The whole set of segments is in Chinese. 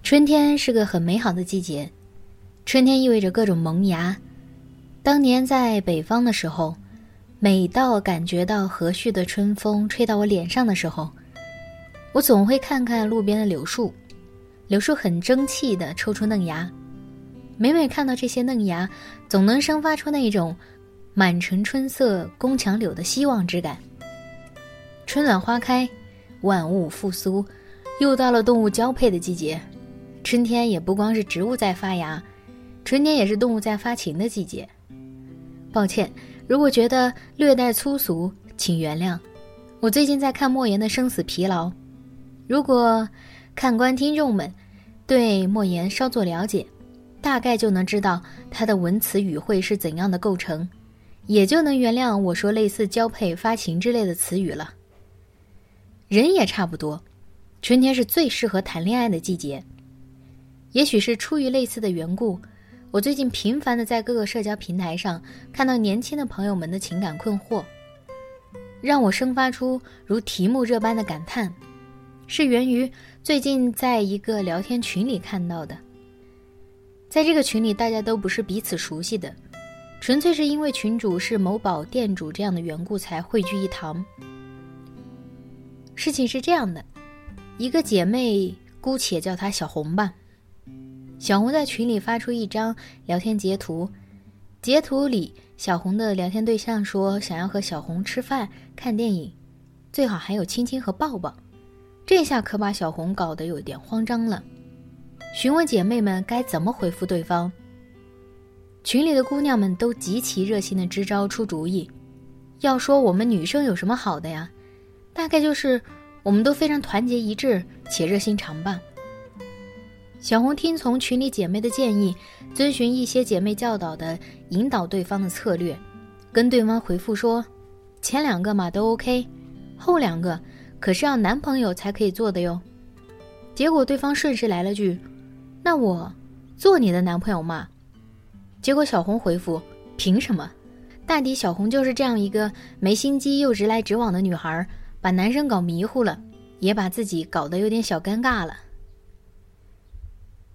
春天是个很美好的季节，春天意味着各种萌芽。当年在北方的时候，每到感觉到和煦的春风吹到我脸上的时候，我总会看看路边的柳树，柳树很争气地抽出嫩芽。每每看到这些嫩芽，总能生发出那种满城春色宫墙柳的希望之感。春暖花开，万物复苏，又到了动物交配的季节。春天也不光是植物在发芽，春天也是动物在发情的季节。抱歉，如果觉得略带粗俗，请原谅。我最近在看莫言的《生死疲劳》，如果看官听众们对莫言稍作了解，大概就能知道他的文词语汇是怎样的构成，也就能原谅我说类似交配、发情之类的词语了。人也差不多，春天是最适合谈恋爱的季节。也许是出于类似的缘故，我最近频繁地在各个社交平台上看到年轻的朋友们的情感困惑，让我生发出如题目这般的感叹，是源于最近在一个聊天群里看到的。在这个群里，大家都不是彼此熟悉的，纯粹是因为群主是某宝店主这样的缘故才汇聚一堂。事情是这样的，一个姐妹，姑且叫她小红吧，小红在群里发出一张聊天截图，截图里小红的聊天对象说想要和小红吃饭、看电影，最好还有亲亲和抱抱。这下可把小红搞得有点慌张了，询问姐妹们该怎么回复对方。群里的姑娘们都极其热心的支招出主意，要说我们女生有什么好的呀，大概就是我们都非常团结一致且热心肠吧。小红听从群里姐妹的建议，遵循一些姐妹教导的引导对方的策略，跟对方回复说，前两个嘛都 OK， 后两个可是要男朋友才可以做的哟。结果对方顺势来了句，那我做你的男朋友嘛。结果小红回复，凭什么？大抵小红就是这样一个没心机又直来直往的女孩，把男生搞迷糊了，也把自己搞得有点小尴尬了。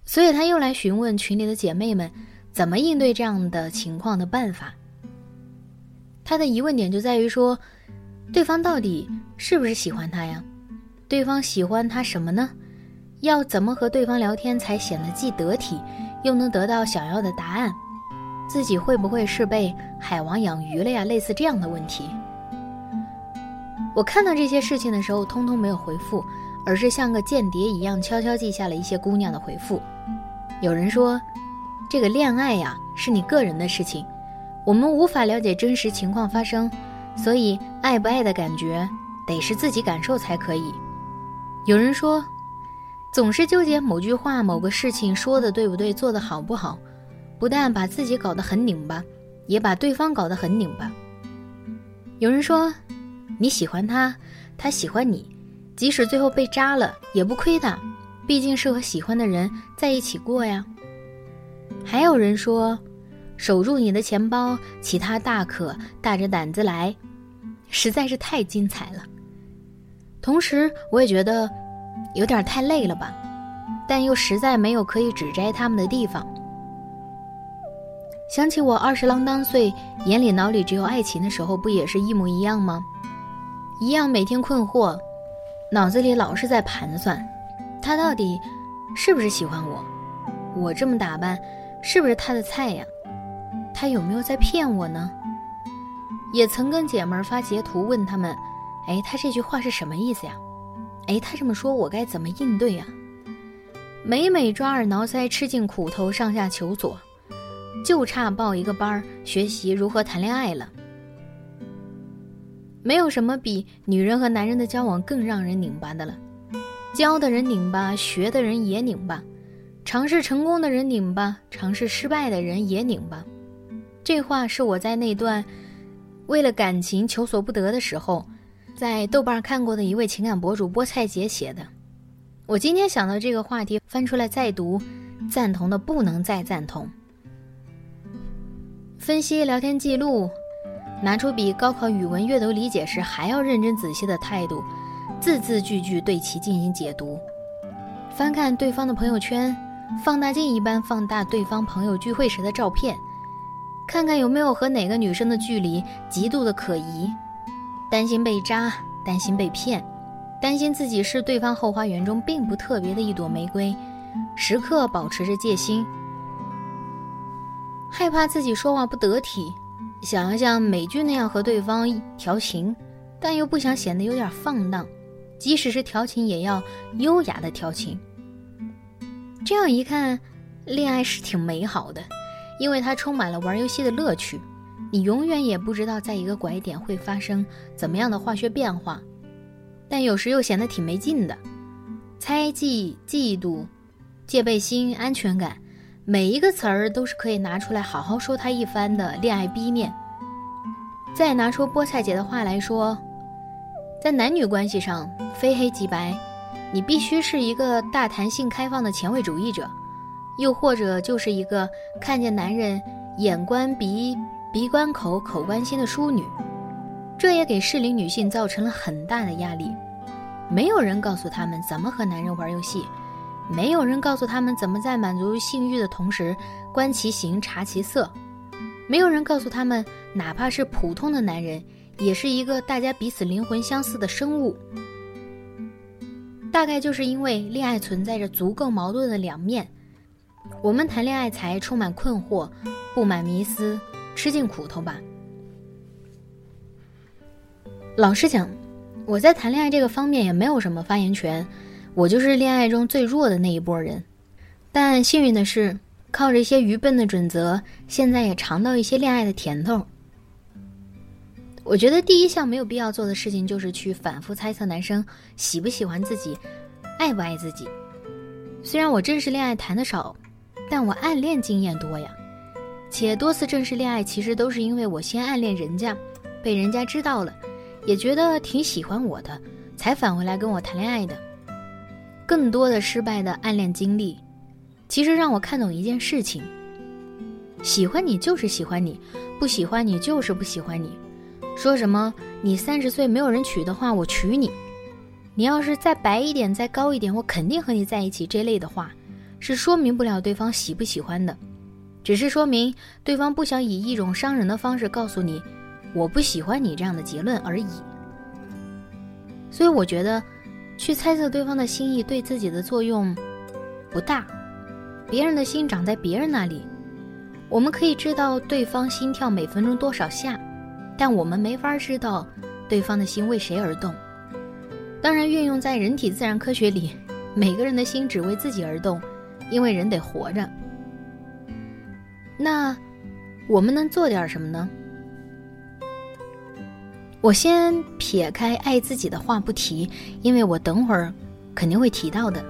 所以他又来询问群里的姐妹们怎么应对这样的情况的办法。他的疑问点就在于说，对方到底是不是喜欢他呀？对方喜欢他什么呢？要怎么和对方聊天才显得既得体又能得到想要的答案？自己会不会是被海王养鱼了呀？类似这样的问题。我看到这些事情的时候通通没有回复，而是像个间谍一样悄悄记下了一些姑娘的回复。有人说，这个恋爱呀，是你个人的事情，我们无法了解真实情况发生，所以爱不爱的感觉得是自己感受才可以。有人说，总是纠结某句话、某个事情说的对不对、做的好不好，不但把自己搞得很拧巴，也把对方搞得很拧巴。有人说，你喜欢他，他喜欢你，即使最后被扎了也不亏他，毕竟是和喜欢的人在一起过呀。还有人说，守住你的钱包，其他大可大着胆子来，实在是太精彩了。同时我也觉得有点太累了吧，但又实在没有可以指摘他们的地方。想起我20郎当岁，眼里脑里只有爱情的时候，不也是一模一样吗？一样每天困惑，脑子里老是在盘算，他到底是不是喜欢我？我这么打扮是不是他的菜呀？他有没有在骗我呢？也曾跟姐们发截图问他们，哎，他这句话是什么意思呀？哎，他这么说我该怎么应对呀？每每抓耳挠腮，吃尽苦头，上下求索，就差报一个班学习如何谈恋爱了。没有什么比女人和男人的交往更让人拧巴的了，教的人拧巴，学的人也拧巴，尝试成功的人拧巴，尝试失败的人也拧巴。这话是我在那段为了感情求所不得的时候，在豆瓣看过的一位情感博主菠菜姐写的。我今天想到这个话题，翻出来再读，赞同的不能再赞同。分析聊天记录，拿出比高考语文阅读理解时还要认真仔细的态度，字字句句对其进行解读。翻看对方的朋友圈，放大镜一般放大对方朋友聚会时的照片，看看有没有和哪个女生的距离极度的可疑，担心被渣，担心被骗，担心自己是对方后花园中并不特别的一朵玫瑰，时刻保持着戒心，害怕自己说话不得体，想要像美剧那样和对方调情，但又不想显得有点放荡，即使是调情也要优雅的调情。这样一看，恋爱是挺美好的，因为它充满了玩游戏的乐趣，你永远也不知道在一个拐点会发生怎么样的化学变化，但有时又显得挺没劲的。猜忌、嫉妒、戒备心、安全感，每一个词儿都是可以拿出来好好说它一番的恋爱逼面。再拿出菠菜姐的话来说，在男女关系上非黑即白，你必须是一个大谈性开放的前卫主义者，又或者就是一个看见男人眼观鼻、鼻观口、口观心的淑女。这也给适龄女性造成了很大的压力，没有人告诉他们怎么和男人玩游戏，没有人告诉他们怎么在满足性欲的同时观其形、察其色，没有人告诉他们哪怕是普通的男人也是一个大家彼此灵魂相似的生物。大概就是因为恋爱存在着足够矛盾的两面，我们谈恋爱才充满困惑，布满迷思，吃尽苦头吧。老实讲，我在谈恋爱这个方面也没有什么发言权，我就是恋爱中最弱的那一波人。但幸运的是，靠着一些愚笨的准则，现在也尝到一些恋爱的甜头。我觉得第一项没有必要做的事情就是去反复猜测男生喜不喜欢自己，爱不爱自己。虽然我正式恋爱谈的少，但我暗恋经验多呀，且多次正式恋爱其实都是因为我先暗恋人家，被人家知道了，也觉得挺喜欢我的，才返回来跟我谈恋爱的。更多的失败的暗恋经历其实让我看懂一件事情，喜欢你就是喜欢你，不喜欢你就是不喜欢你。说什么你30岁没有人娶的话我娶你，你要是再白一点再高一点我肯定和你在一起，这类的话是说明不了对方喜不喜欢的，只是说明对方不想以一种伤人的方式告诉你我不喜欢你这样的结论而已。所以我觉得去猜测对方的心意对自己的作用不大，别人的心长在别人那里，我们可以知道对方心跳每分钟多少下，但我们没法知道对方的心为谁而动。当然运用在人体自然科学里，每个人的心只为自己而动，因为人得活着。那我们能做点什么呢？我先撇开爱自己的话不提，因为我等会儿肯定会提到的。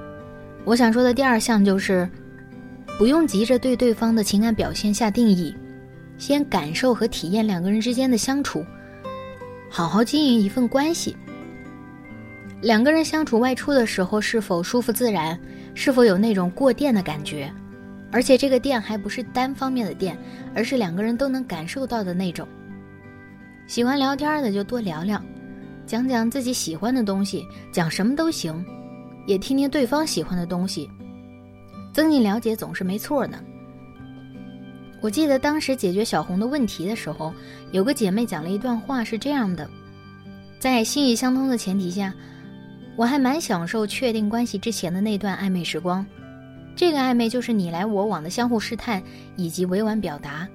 我想说的第二项就是，不用急着对对方的情感表现下定义，先感受和体验两个人之间的相处，好好经营一份关系。两个人相处外出的时候是否舒服自然，是否有那种过电的感觉，而且这个电还不是单方面的电，而是两个人都能感受到的那种。喜欢聊天的就多聊聊，讲讲自己喜欢的东西，讲什么都行，也听听对方喜欢的东西，增进了解总是没错的。我记得当时解决小红的问题的时候，有个姐妹讲了一段话是这样的：在心意相通的前提下，我还蛮享受确定关系之前的那段暧昧时光，这个暧昧就是你来我往的相互试探以及委婉表达。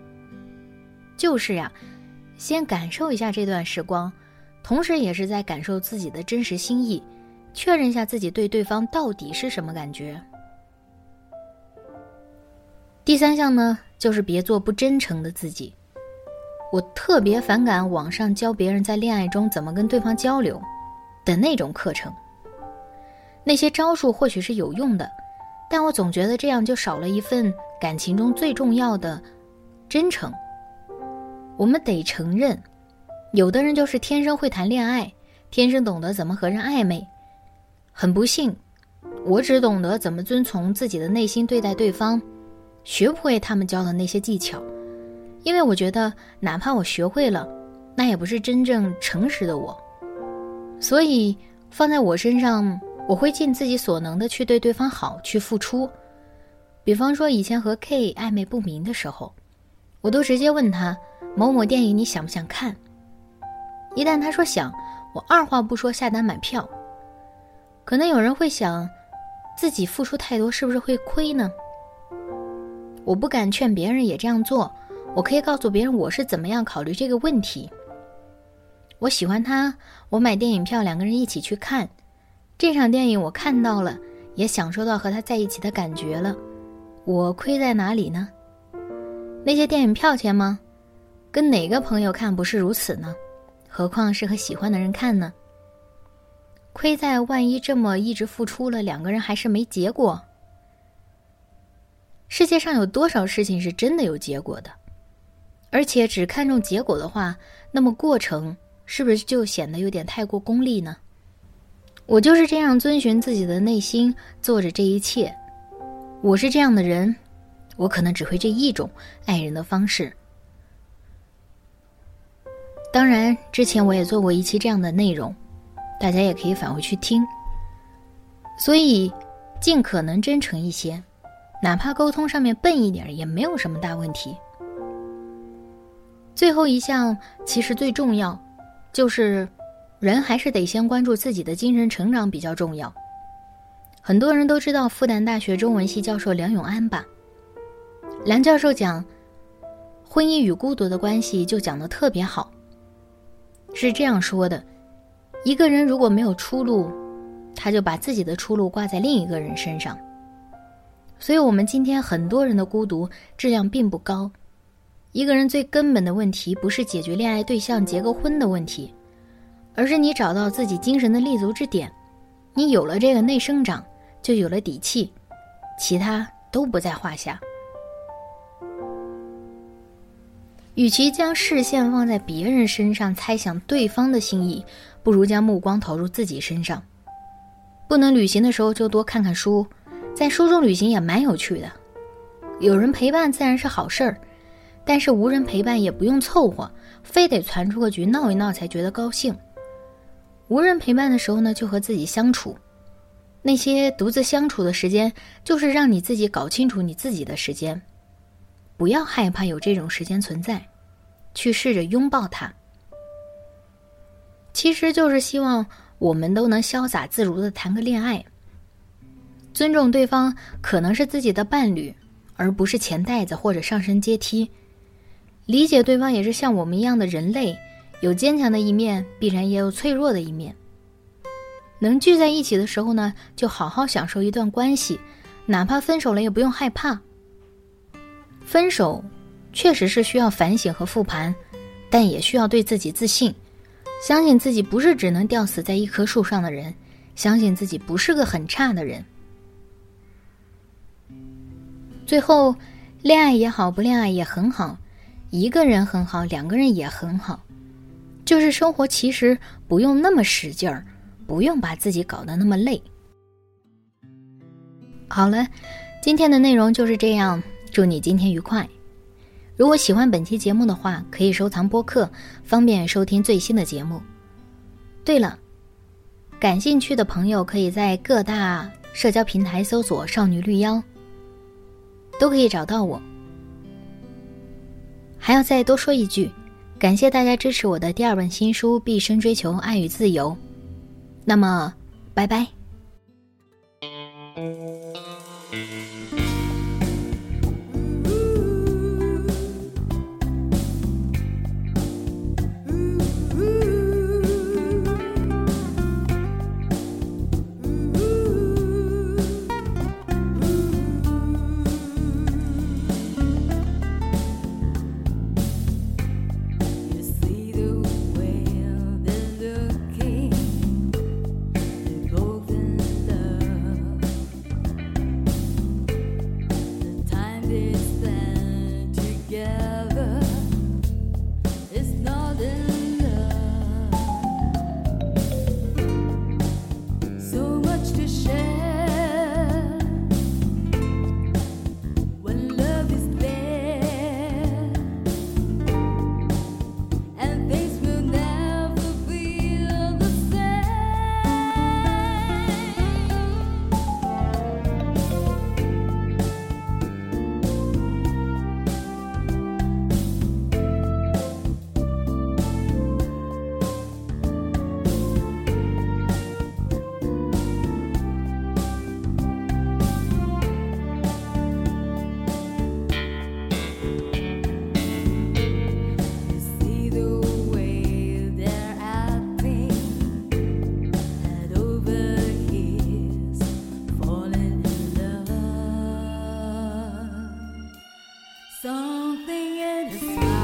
就是呀，先感受一下这段时光，同时也是在感受自己的真实心意，确认一下自己对对方到底是什么感觉。第三项呢，就是别做不真诚的自己。我特别反感网上教别人在恋爱中怎么跟对方交流的那种课程。那些招数或许是有用的，但我总觉得这样就少了一份感情中最重要的真诚。我们得承认，有的人就是天生会谈恋爱，天生懂得怎么和人暧昧。很不幸，我只懂得怎么遵从自己的内心对待对方，学不会他们教的那些技巧。因为我觉得哪怕我学会了，那也不是真正诚实的我。所以放在我身上，我会尽自己所能的去对对方好，去付出。比方说以前和 K 暧昧不明的时候，我都直接问他，某某电影你想不想看？一旦他说想，我二话不说下单买票。可能有人会想，自己付出太多是不是会亏呢？我不敢劝别人也这样做，我可以告诉别人我是怎么样考虑这个问题。我喜欢他，我买电影票，两个人一起去看。这场电影我看到了，也享受到和他在一起的感觉了，我亏在哪里呢？那些电影票钱吗？跟哪个朋友看不是如此呢？何况是和喜欢的人看呢？亏在万一这么一直付出了，两个人还是没结果。世界上有多少事情是真的有结果的？而且只看重结果的话，那么过程是不是就显得有点太过功利呢？我就是这样遵循自己的内心做着这一切。我是这样的人，我可能只会这一种爱人的方式。当然，之前我也做过一期这样的内容，大家也可以返回去听。所以，尽可能真诚一些，哪怕沟通上面笨一点也没有什么大问题。最后一项其实最重要，就是人还是得先关注自己的精神成长比较重要。很多人都知道复旦大学中文系教授梁永安吧？梁教授讲婚姻与孤独的关系就讲得特别好，是这样说的：一个人如果没有出路，他就把自己的出路挂在另一个人身上。所以我们今天很多人的孤独质量并不高。一个人最根本的问题不是解决恋爱对象结个婚的问题，而是你找到自己精神的立足之点，你有了这个内生长，就有了底气，其他都不在话下。与其将视线放在别人身上猜想对方的心意，不如将目光投入自己身上。不能旅行的时候就多看看书，在书中旅行也蛮有趣的。有人陪伴自然是好事儿，但是无人陪伴也不用凑合，非得传出个局闹一闹才觉得高兴。无人陪伴的时候呢，就和自己相处。那些独自相处的时间，就是让你自己搞清楚你自己的时间。不要害怕有这种时间存在，去试着拥抱它。其实就是希望我们都能潇洒自如地谈个恋爱，尊重对方可能是自己的伴侣，而不是钱袋子或者上升阶梯。理解对方也是像我们一样的人类，有坚强的一面，必然也有脆弱的一面。能聚在一起的时候呢，就好好享受一段关系，哪怕分手了也不用害怕。分手确实是需要反省和复盘，但也需要对自己自信，相信自己不是只能吊死在一棵树上的人，相信自己不是个很差的人。最后，恋爱也好，不恋爱也很好，一个人很好，两个人也很好。就是生活其实不用那么使劲儿，不用把自己搞得那么累。好了，今天的内容就是这样，祝你今天愉快。如果喜欢本期节目的话，可以收藏播客，方便收听最新的节目。对了，感兴趣的朋友可以在各大社交平台搜索少女绿妖，都可以找到我。还要再多说一句，感谢大家支持我的第二本新书《毕生追求爱与自由》。那么，拜拜。Something in the sky.